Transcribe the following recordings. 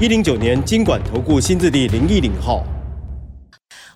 109年金管投顾新字第010号。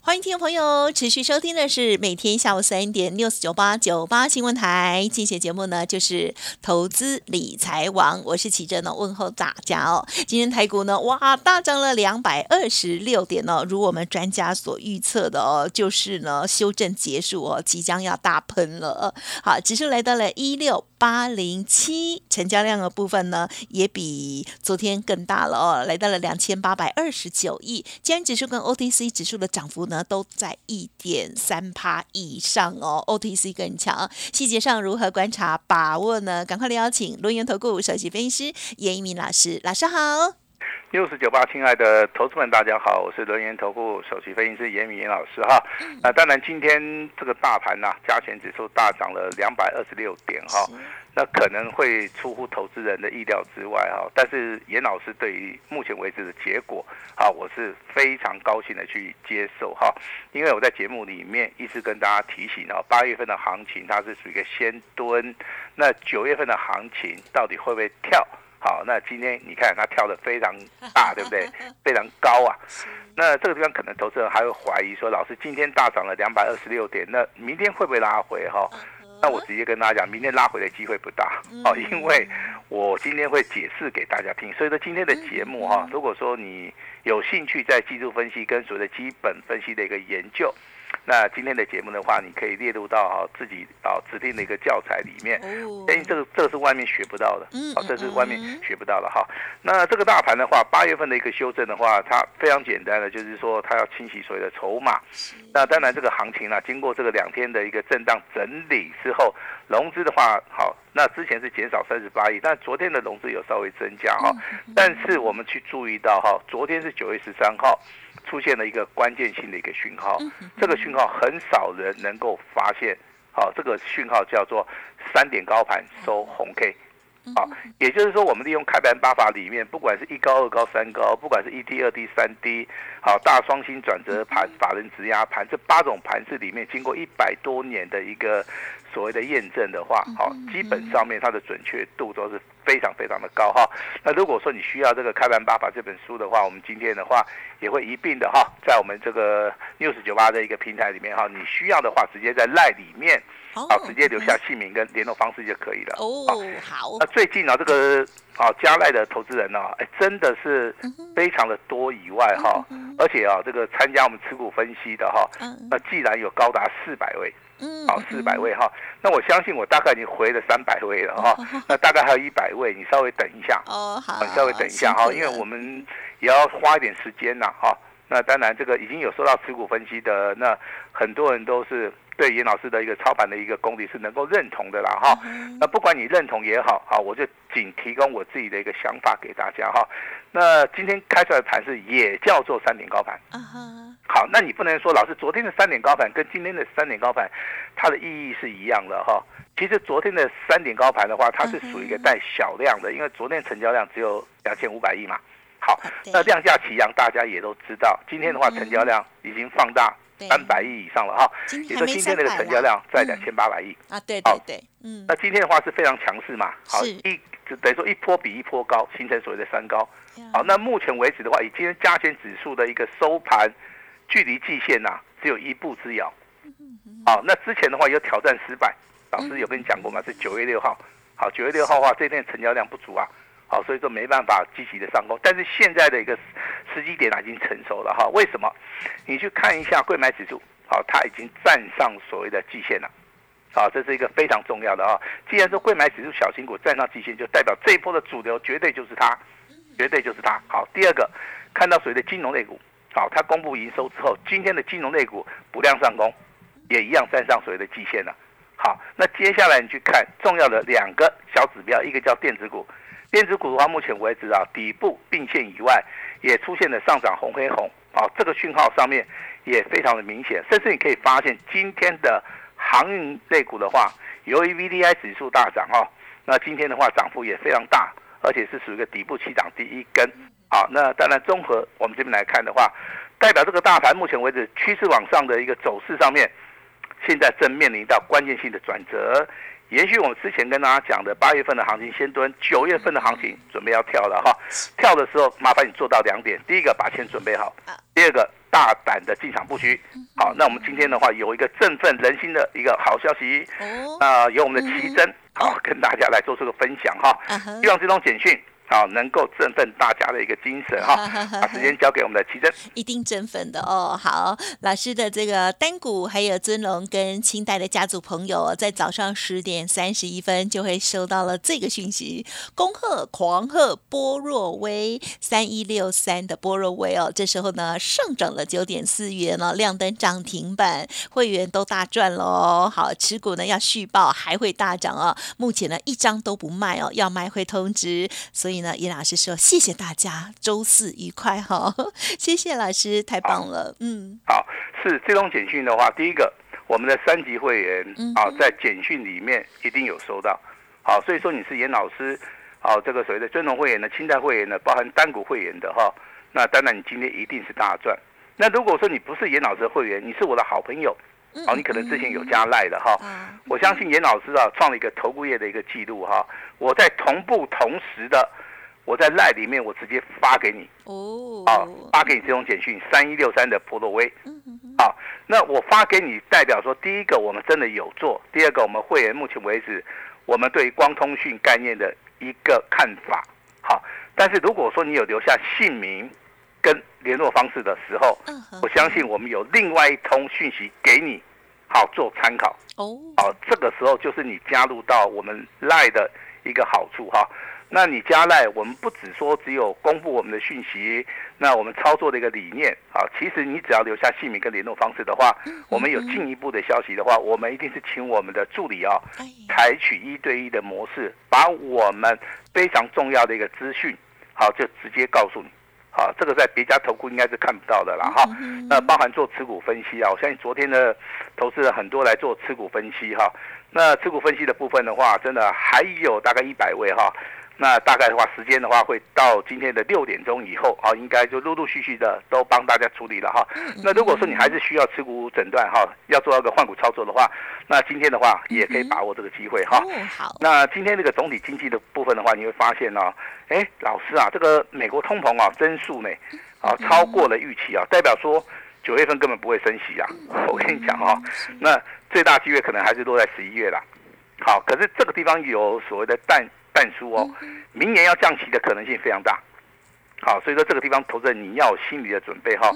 欢迎听众朋友持续收听的是每天下午3点 News98 新闻台，今天节目呢就是投资理财王，我是启真哦，问候大家哦。今天台股呢大涨了226点哦，如我们专家所预测的哦，就是呢修正结束哦，即将要大喷了。好，指数来到了16807，成交量的部分呢也比昨天更大了哦，来到了2829亿。既然指数跟 OTC 指数的涨幅呢都在 1.3% 以上哦 ，OTC 更强。细节上如何观察把握呢？赶快来邀请轮源投顾首席分析师严益民老师，老师好。News98，亲爱的投资们，大家好，我是轮源投顾首席分析师严益民老师哈。那当然，今天这个大盘呐，加权指数大涨了226点哈，那可能会出乎投资人的意料之外哈。但是严老师对于目前为止的结果，好，我是非常高兴的去接受哈，因为我在节目里面一直跟大家提醒哦，8月份的行情它是属于一个先蹲，那9月份的行情到底会不会跳？好，那今天你看它跳得非常大，对不对？非常高啊。那这个地方可能投资人还会怀疑说，老师今天大涨了226点，那明天会不会拉回哈？那我直接跟大家讲，明天拉回的机会不大哦，因为我今天会解释给大家听。所以说今天的节目哈，如果说你有兴趣在技术分析跟所谓的基本分析的一个研究，那今天的节目的话，你可以列入到自己指定的一个教材里面，因为这个是外面学不到的，这是外面学不到的哈。那这个大盘的话，8月份的一个修正的话，它非常简单的，就是说它要清洗所谓的筹码。那当然这个行情啊，经过这个2天的一个震荡整理之后，融资的话，好，那之前是减少38亿，但昨天的融资有稍微增加哈。但是我们去注意到哈，昨天是9月13号。出现了一个关键性的一个讯号，这个讯号很少人能够发现。好，这个讯号叫做3点高盘收红 K。好，也就是说我们利用开盘8法里面，不管是1高、2高、3高，不管是1低、2低、3低，好，大双星转折盘、法人质押盘，这8种盘式里面，经过100多年的一个所谓的验证的话，好，基本上面它的准确度都是非常非常的高哈。那如果说你需要这个开盘8法这本书的话，我们今天的话也会一并的哈，在我们这个 News98 的一个平台里面哈，你需要的话直接在 LINE 里面。好，直接留下姓名跟联络方式就可以了。好。那最近这个加赖的投资人真的是非常的多以外哈，而且这个参加我们持股分析的哈，那既然有高达400位，好，400位哈，那我相信我大概已经回了300位了哈，那大概还有100位，你稍微等一下哦，好，稍微等一下哈，因为我们也要花一点时间呐哈。那当然，这个已经有收到持股分析的，那很多人都是对严老师的一个操盘的一个功力是能够认同的啦哈。那不管你认同也好，我就仅提供我自己的一个想法给大家哈。那今天开出来的盘是也叫做3点高盘。好，那你不能说老师昨天的3点高盘跟今天的3点高盘，它的意义是一样的哈。其实昨天的3点高盘的话，它是属于一个带小量的，因为昨天成交量只有2500亿嘛。好，那量价齐扬，大家也都知道。今天的话，成交量已经放大300亿以上了哈，也就是今天那个成交量在2800亿啊，对，那今天的话是非常强势嘛，好，等于说一波比一波高，形成所谓的3高。好，那目前为止的话，以今天加权指数的一个收盘，距离季线呐只有1步之遥。好，那之前的话有挑战失败，老师有跟你讲过嘛，是9月6号。好，9月6号的话，这天成交量不足啊。好，所以说没办法积极的上攻，但是现在的一个时机点已经成熟了哈。为什么？你去看一下柜买指数，好，它已经站上所谓的季线了，好，这是一个非常重要的啊。既然说柜买指数小型股站上季线，就代表这一波的主流绝对就是它，绝对就是它。好，第二个，看到所谓的金融类股，好，它公布营收之后，今天的金融类股补量上攻，也一样站上所谓的季线了。好，那接下来你去看重要的2个小指标，一个叫电子股。电子股的话，目前为止啊，底部并线以外，也出现了上涨红黑红啊，这个讯号上面也非常的明显。甚至你可以发现，今天的航运类股的话，由于 VDI 指数大涨哈、啊，那今天的话涨幅也非常大，而且是属于一个底部起涨第一根。好，那当然综合我们这边来看的话，代表这个大盘目前为止趋势往上的一个走势上面，现在正面临到关键性的转折。延续我们之前跟大家讲的，八月份的行情先蹲，九月份的行情准备要跳了哈。跳的时候，麻烦你做到两点：第一个，把钱准备好；第二个，大胆的进场布局。好，那我们今天的话有一个振奋人心的一个好消息，有我们的奇珍，好跟大家来做这个分享哈。希望这种简讯。好，能够振奋大家的一个精神哈，把时间交给我们的奇珍，一定振奋的哦。好，老师的这个单股还有尊龙跟清代的家族朋友，在早上10:31就会收到了这个讯息：恭贺狂贺波若威3163的波若威哦，这时候呢上涨了9.4元哦，亮灯涨停板，会员都大赚喽。好，持股呢要续报，还会大涨哦。目前呢一张都不卖哦，要卖会通知，所以。尹老师说谢谢大家，周四愉快哈、哦！谢谢老师，太棒了。嗯，好，是这种简讯的话，第一个，我们的3级会员、在简讯里面一定有收到。好，所以说你是尹老师，好、这个所谓的尊龙会员的、清代会员的、包含单股会员的哈、那当然你今天一定是大赚。那如果说你不是尹老师的会员，你是我的好朋友，好、你可能之前有加赖的哈、我相信尹老师啊创了一个投顾业的一个记录哈、我在同步同时的。我在 LINE 里面，我直接发给你哦，发给你这种简讯3163的波若威，好，那我发给你代表说，第一个我们真的有做，第二个我们会员目前为止，我们对光通讯概念的一个看法，好，但是如果说你有留下姓名跟联络方式的时候，我相信我们有另外一通讯息给你，好做参考哦，好，这个时候就是你加入到我们 LINE 的一个好处哈。那你加赖，我们不只说只有公布我们的讯息，那我们操作的一个理念啊，其实你只要留下姓名跟联络方式的话，我们有进一步的消息的话，我们一定是请我们的助理啊，采取1对1的模式，把我们非常重要的一个资讯，好就直接告诉你，好，这个在别家投顾应该是看不到的啦哈。那包含做持股分析啊，我相信昨天的投资人很多来做持股分析哈、那持股分析的部分的话，真的还有大概100位哈。那大概的话，时间的话会到今天的6点钟以后啊，应该就陆陆续续的都帮大家处理了哈。那如果说你还是需要持股诊断哈，要做到一个换股操作的话，那今天的话也可以把握这个机会哈。好。那今天这个总体经济的部分的话，你会发现啊，老师啊，这个美国通膨啊增速呢，超过了预期啊，代表说9月份根本不会升息啊。我跟你讲啊，那最大机会可能还是落在11月啦。好，可是这个地方有所谓的淡出哦，明年要降息的可能性非常大，好，所以说这个地方投资人你要有心理的准备哈，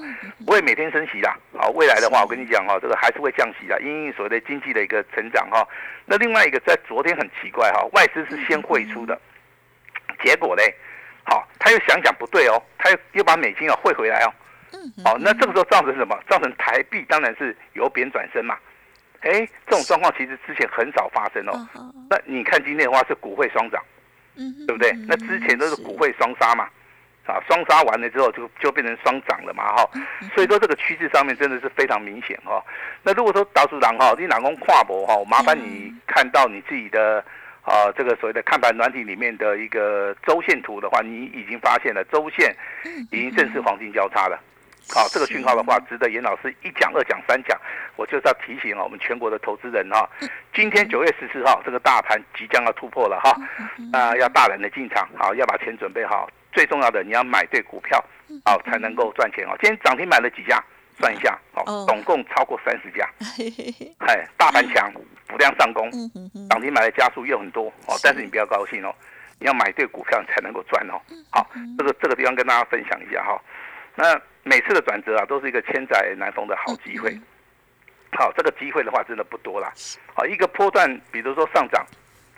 不会每天升息啦，好，未来的话我跟你讲哈，这个还是会降息的，因为所谓的经济的一个成长哈。那另外一个在昨天很奇怪哈，外资是先汇出的，结果嘞，好，他又想不对哦，他又把美金啊汇回来哦，好，那这个时候造成什么？造成台币当然是由贬转升嘛。这种状况其实之前很少发生哦。那你看今天的话是股汇双涨，对不对？那之前都是股汇双杀嘛，双杀完了之后就变成双涨了嘛哈、所以说这个趋势上面真的是非常明显哈、那如果说导主长哈，你哪公跨博哈，麻烦你看到你自己的这个所谓的看盘软体里面的一个周线图的话，你已经发现了周线已经正式黄金交叉了。好、这个讯号的话，值得严老师1讲、2讲、3讲。我就是要提醒我们全国的投资人哈、今天9月14号这个大盘即将要突破了哈，要大胆的进场，好，要把钱准备好。最重要的，你要买对股票，好才能够赚钱哦。今天涨停买了几家？算一下，好，总共超过30家。大盘强，补量上攻，涨停买的家数又很多哦，但是你不要高兴哦，你要买对股票你才能够赚哦。好，这个地方跟大家分享一下哈、那每次的转折啊，都是一个千载难逢的好机会。好、这个机会的话真的不多啦。好、一个波段，比如说上涨，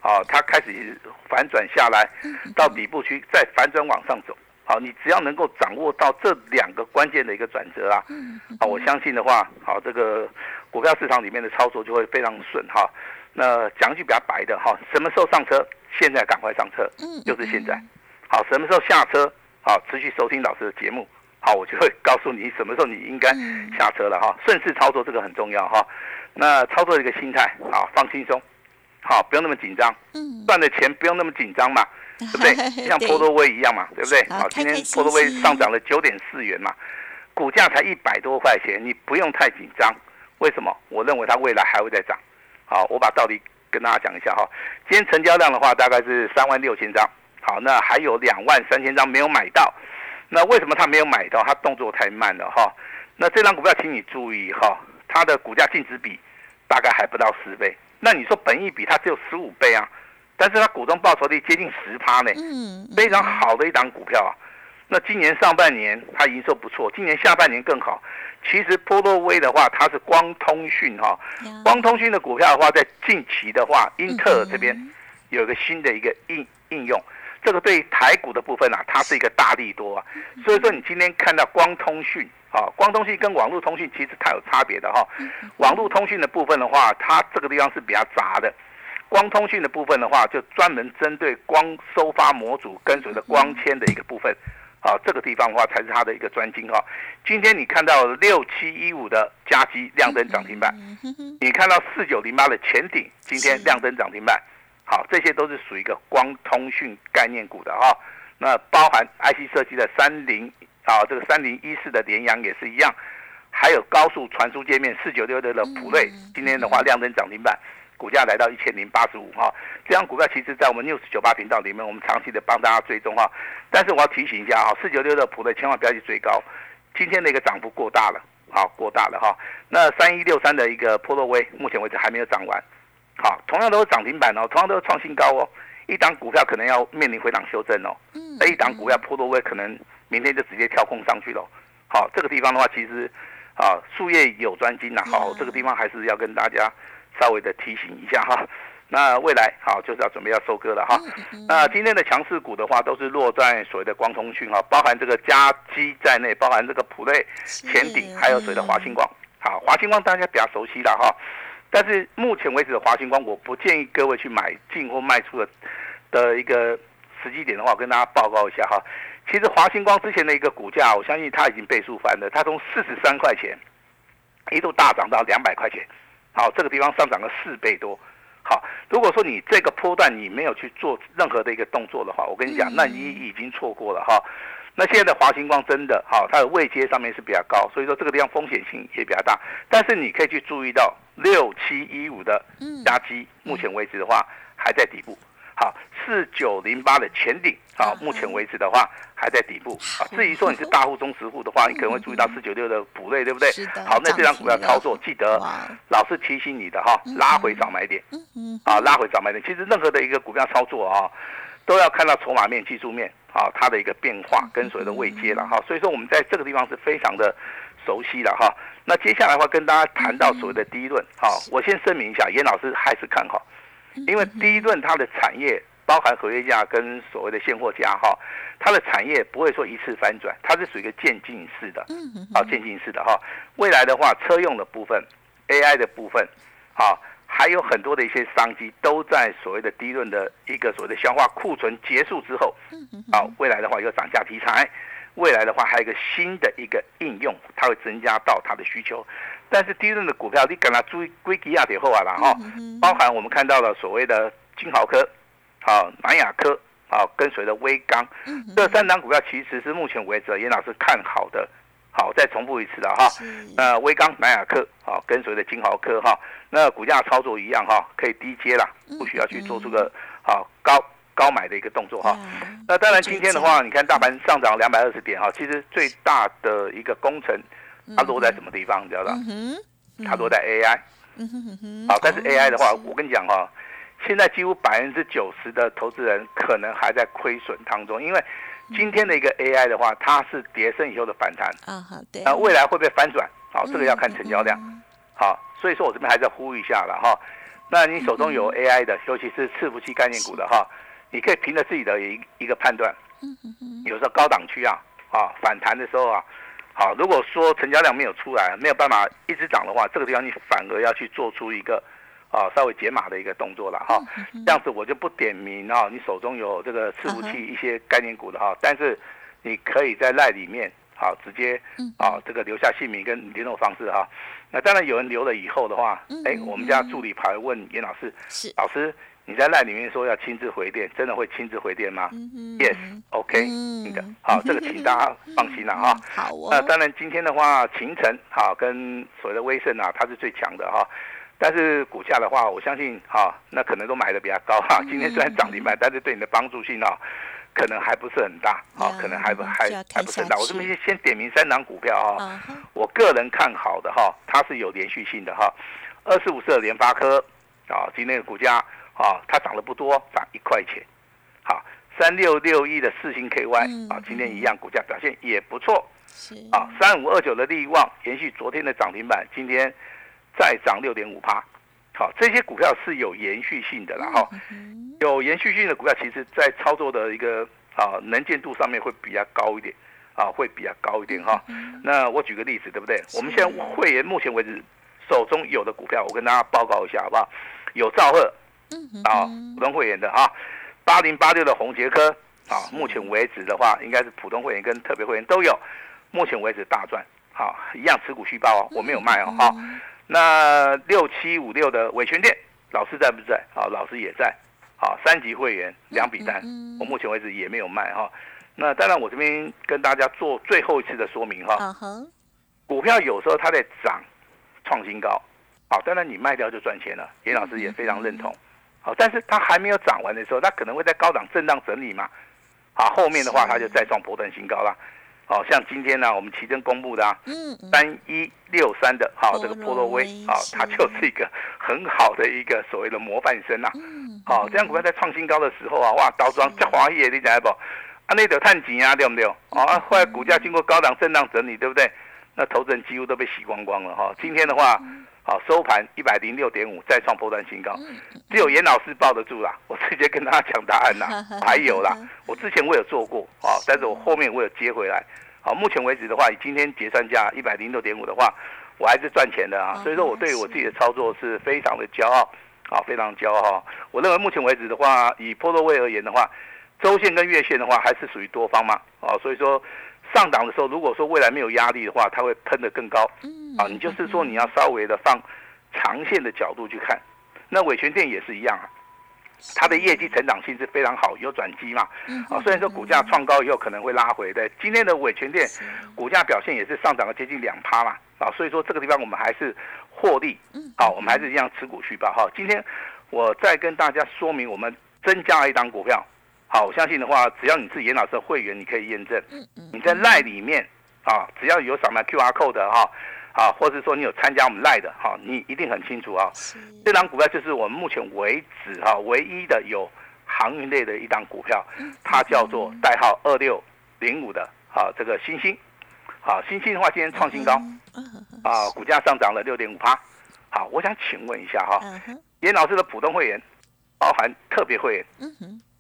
好、它开始反转下来，到底部区再反转往上走。好、你只要能够掌握到这2个关键的一个转折啊，好、我相信的话，好、这个股票市场里面的操作就会非常顺哈、那讲句比较白的哈、什么时候上车，现在赶快上车，就是现在。好，什么时候下车？好，持续收听老师的节目。好，我就会告诉你什么时候你应该下车了哈。顺势操作这个很重要哈。那操作的一个心态，好，放轻松，好，不用那么紧张。赚的钱不用那么紧张嘛，对不对？像波多威一样嘛，对不对？好，今天波多威上涨了9.4元嘛，股价才100多块钱，你不用太紧张。为什么？我认为它未来还会再涨。好，我把道理跟大家讲一下哈。今天成交量的话大概是36000张，好，那还有23000张没有买到。那为什么他没有买到？他动作太慢了哈。那这张股票请你注意哈，它的股价净值比大概还不到10倍。那你说本益比它只有15倍啊，但是它股东报酬率接近10%呢，非常好的一档股票啊。那今年上半年它营收不错，今年下半年更好。其实波多威的话，它是光通讯哈，光通讯的股票的话，在近期的话，英特尔这边有一个新的一个应用。这个对台股的部分啊，它是一个大利多啊，所以说你今天看到光通讯啊，光通讯跟网络通讯其实它有差别的哈。网络通讯的部分的话，它这个地方是比较杂的，光通讯的部分的话，就专门针对光收发模组跟随着光纤的一个部分，啊，这个地方的话才是它的一个专精哈。今天你看到6715的嘉基亮灯涨停板，你看到4908的前顶今天亮灯涨停板。好，这些都是属于一个光通讯概念股的哈。那包含 IC 设计的3014的联阳也是一样，还有高速传输界面4966的普瑞，今天的话亮灯涨停板，股价来到1085哈。这张股票其实在我们 News98 频道里面，我们长期的帮大家追踪哈。但是我要提醒一下哈，496的普瑞千万不要去追高，今天的一个涨幅过大了，好，过大了哈。那3163的一个波洛威，目前为止还没有涨完。好，同样都是涨停板哦，同样都是创新高哦。一档股票可能要面临回档修正哦，那一档股票波多威可能明天就直接跳空上去了。好，这个地方的话，其实啊，术业有专精呐、啊。好，这个地方还是要跟大家稍微的提醒一下哈。那未来好就是要准备要收割了哈。那今天的强势股的话，都是落在所谓的光通讯哈，包含这个嘉基在内，包含这个普瑞、前顶，还有所谓的华星光。好，华星光大家比较熟悉了哈。但是目前为止的华星光，我不建议各位去买进或卖出的一个时机点的话，我跟大家报告一下哈。其实华星光之前的一个股价，我相信它已经倍数翻了，它从43块钱一度大涨到200块钱，好，这个地方上涨了4倍多。好，如果说你这个波段你没有去做任何的一个动作的话，我跟你讲，那你已经错过了哈。那现在的华星光真的好，它的位阶上面是比较高，所以说这个地方风险性也比较大。但是你可以去注意到6715的嘉基，目前为止的话还在底部。好，4908的前顶，好，目前为止的话还在底部。好，至于说你是大户中实户的话，你可能会注意到496的普瑞，对不对？好，那这张股票操作，记得老师提醒你的哈，拉回早买点。啊，拉回早买点。其实任何的一个股票操作啊，都要看到筹码面、技术面。好，它的一个变化跟所谓的位阶了哈，所以说我们在这个地方是非常的熟悉了哈。那接下来的话跟大家谈到所谓的第一论，好，我先声明一下，严老师还是看好，因为第一论它的产业包含合约价跟所谓的现货价哈，它的产业不会说一次翻转，它是属于一个渐进式的，好，渐进式的哈。未来的话，车用的部分、AI 的部分，好，还有很多的一些商机都在所谓的低润的一个所谓的消化库存结束之后，啊，未来的话有涨价题材，未来的话还有一个新的一个应用，它会增加到它的需求。但是低润的股票你敢拿注意归基亚铁后啊啦哈，包含我们看到了所谓的金豪科、啊南亚科、啊跟随的威刚，这三档股票其实是目前为止严老师看好的。好，再重复一次了哈。威刚、南亚科，好，跟随的金豪科哈，那股价操作一样哈，可以低接啦，不需要去做出个好高买的一个动作哈。那当然，今天的话，你看大盘上涨220点哈，其实最大的一个功臣，它落在什么地方？你知道吧？它落在 AI。好，但是 AI 的话，我跟你讲哈，现在几乎90%的投资人可能还在亏损当中，因为今天的一个 AI 的话，它是跌升以后的反弹啊，对，那未来会不会反转？好，这个要看成交量。好，所以说我这边还在呼吁一下了哈。那你手中有 AI 的，尤其是伺服器概念股的哈，你可以凭着自己的一个判断。有时候高档区啊，啊反弹的时候啊，好，如果说成交量没有出来，没有办法一直涨的话，这个地方你反而要去做出一个啊，稍微解码的一个动作了哈。这样子我就不点名啊，你手中有这个伺服器一些概念股的哈，但是你可以在LINE里面好直接啊这个留下姓名跟联络方式哈。那当然有人留了以后的话，哎，我们家助理跑来问严老师，老师，你在LINE里面说要亲自回电，真的会亲自回电吗？ Yes，OK， 你的好，这个请大家放心啦哈。好哦。那当然今天的话，勤诚好跟所谓的威盛啊，它是最强的哈。但是股价的话，我相信哈，那可能都买的比较高哈。今天虽然涨停板，但是对你的帮助性啊，可能还不是很大，好，可能还不是很大。我这边先点名三档股票啊，我个人看好的哈，它是有连续性的哈。2454的联发科啊，今天的股价。啊，它涨得不多，涨1块钱。好，3661的世芯 KY 啊，今天一样股价表现也不错。是啊，3529的力旺延续昨天的涨停板，今天再涨 6.5%。好，这些股票是有延续性的啦哈。有延续性的股票，其实在操作的一个啊能见度上面会比较高一点啊，会比较高一点哈。那我举个例子，对不对？我们现在会员目前为止手中有的股票，我跟大家报告一下好不好？有兆赫。啊，普通会员的啊，8086的宏捷科啊，目前为止的话，应该是普通会员跟特别会员都有，目前为止大赚，好、啊，一样持股续报哦，我没有卖哦，好、啊，那6756的伟全店，老师在不在？啊，老师也在，好、啊，3级会员2笔单，我目前为止也没有卖哈、啊，那当然我这边跟大家做最后一次的说明哈、啊，股票有时候它在涨，创新高，好、啊，当然你卖掉就赚钱了，严老师也非常认同。好，但是它还没有涨完的时候，它可能会在高档震荡整理嘛。好，后面的话它就再创波段新高了。好、哦，像今天呢、啊，我们奇正公布的啊，3163的，好、哦，这个波罗威，好、哦，它就是一个很好的一个所谓的模范生呐、啊。好、哦，这样股票在创新高的时候啊，哇，刀庄叫华业，你知道不？啊，那得探底啊，对不对？啊，后来股价经过高档震荡整理，对不对？那投资人几乎都被洗光光了哈、哦。今天的话。好，收盘 106.5 再创波段新高，只有严老师抱得住啦，我直接跟他讲答案啦。还有啦，我之前我有做过啊，但是我后面我有接回来。好，目前为止的话，以今天结算价 106.5 的话，我还是赚钱的啊，所以说我对我自己的操作是非常的骄傲啊，非常骄傲。我认为目前为止的话，以波若威而言的话，周线跟月线的话还是属于多方嘛啊，所以说。上档的时候，如果说未来没有压力的话，它会喷得更高。啊，你就是说你要稍微的放长线的角度去看。那伟全店也是一样啊，它的业绩成长性是非常好，有转机嘛。啊，虽然说股价创高以后可能会拉回，对，今天的伟全店股价表现也是上涨了接近2%嘛。啊，所以说这个地方我们还是获利。好、啊，我们还是一样持股续报哈。今天我再跟大家说明，我们增加了一档股票。好，我相信的话，只要你是严老师的会员，你可以验证。你在 LINE 里面啊，只要有扫描 QR code 的哈，啊，或者说你有参加我们 LINE 的哈、啊，你一定很清楚啊。这档股票就是我们目前为止哈、啊、唯一的有航运类的一档股票，它叫做代号2605的啊这个星星。好、啊，星星的话今天创新高，啊，股价上涨了 6.5%。好，我想请问一下哈、啊，严老师的普通会员，包含特别会员。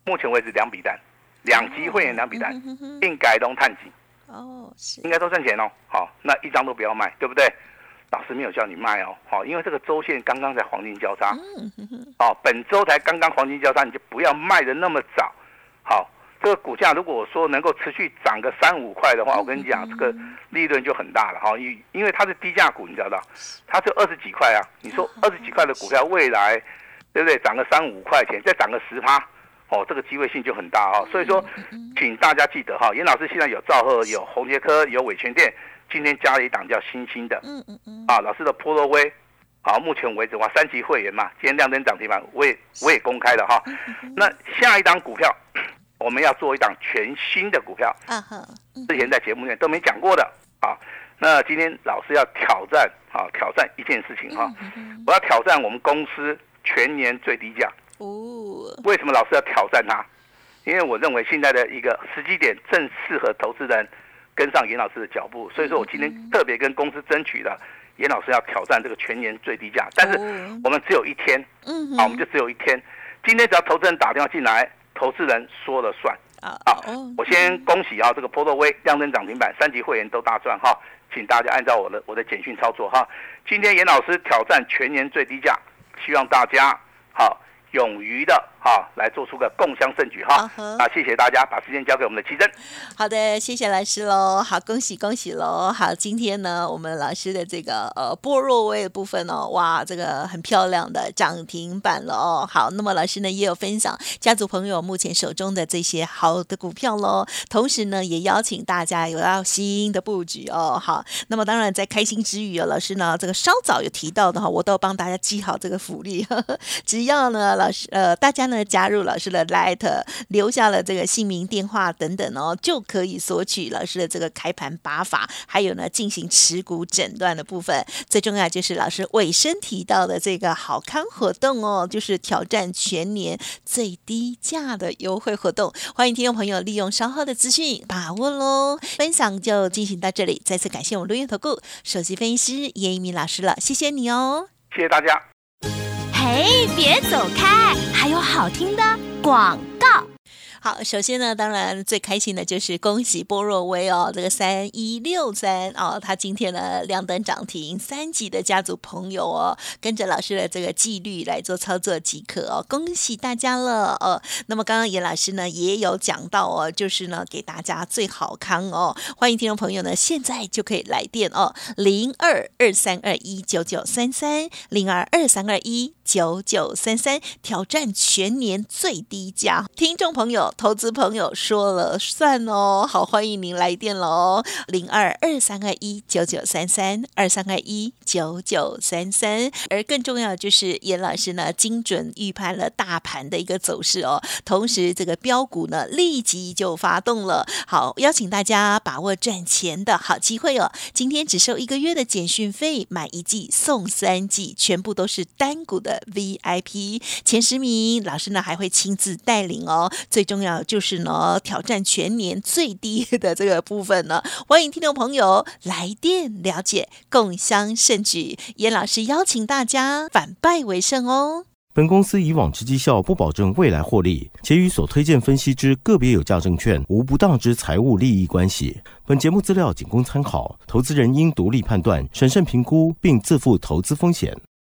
目前为止2笔单，2级会员2笔单，并改动探底，哦，应该都赚钱哦。好，那一张都不要卖，对不对？老师没有叫你卖哦，好，因为这个周线刚刚才黄金交叉，哦，本周才刚刚黄金交叉，你就不要卖的那么早。好，这个股价如果说能够持续涨个3-5块的话，我跟你讲，这个利润就很大了哈，因为它是低价股，你知道吧？它就20几块啊，你说20几块的股票，未来对不对？涨个3-5块钱，再涨个10%。哦，这个机会性就很大哦，所以说，请大家记得哈、哦，严老师现在有兆赫、有宏捷科、有伟全店，今天加了一档叫星星的，啊，老师的波若威，啊，目前为止哇，3级会员嘛，今天亮灯涨停板，我也公开了哈、哦。那下一档股票，我们要做一档全新的股票，之前在节目里面都没讲过的啊。那今天老师要挑战啊，挑战一件事情哈、啊，我要挑战我们公司全年最低价。为什么老师要挑战它？因为我认为现在的一个时机点正适合投资人跟上严老师的脚步，所以说我今天特别跟公司争取了严老师要挑战这个全年最低价，但是我们只有一天，我们就只有一天。今天只要投资人打电话进来，投资人说了算。好，我先恭喜啊，这个波若威亮灯涨停板，3级会员都大赚哈，请大家按照我的简讯操作哈。今天严老师挑战全年最低价。希望大家好勇于的来做出个共襄盛举哈。谢谢大家，把时间交给我们的奇珍。好的，谢谢老师喽。好，恭喜恭喜喽。好，今天呢，我们老师的这个波若威的部分哦，哇，这个很漂亮的涨停板了哦。好，那么老师呢也有分享家族朋友目前手中的这些好的股票喽，同时呢也邀请大家有要新的布局哦。好，那么当然在开心之余哦，老师呢这个稍早有提到的哈，我都帮大家记好这个福利，呵呵，只要呢老师大家呢。加入老师的 Light， 留下了这个姓名、电话等等哦，就可以索取老师的这个开盘把法，还有呢进行持股诊断的部分。最重要就是老师尾声提到的这个好康活动哦，就是挑战全年最低价的优惠活动，欢迎听众朋友利用稍后的资讯把握喽。分享就进行到这里，再次感谢我们录音投顾首席分析师叶一鸣老师了，谢谢你哦，谢谢大家。嘿，别走开，还有好听的广告。好，首先呢，当然最开心的就是恭喜波若威哦，这个3163哦，他今天呢亮灯涨停，3级的家族朋友哦，跟着老师的这个纪律来做操作即可哦，恭喜大家了哦。那么刚刚严老师呢也有讲到哦，就是呢给大家最好康哦，欢迎听众朋友呢现在就可以来电哦，0223219933 0223219933挑战全年最低价，听众朋友。投资朋友说了算哦，好，欢迎您来电喽，0223219933 23219933。而更重要的就是严老师呢精准预判了大盘的一个走势哦，同时这个标股呢立即就发动了。好，邀请大家把握赚钱的好机会哦，今天只收1个月的简讯费，买1季送3季，全部都是单股的 VIP， 前10名老师呢还会亲自带领哦。最重要就是呢挑战全年最低的这个部分呢，欢迎听众朋友来电了解，共襄盛举，严老师邀请大家反败为胜哦。本公司以往之绩效不保证未来获利，且与所推荐分析之个别有价证券无不当之财务利益关系。本节目资料仅供参考，投资人应独立判断、审慎评估，并自负投资风险。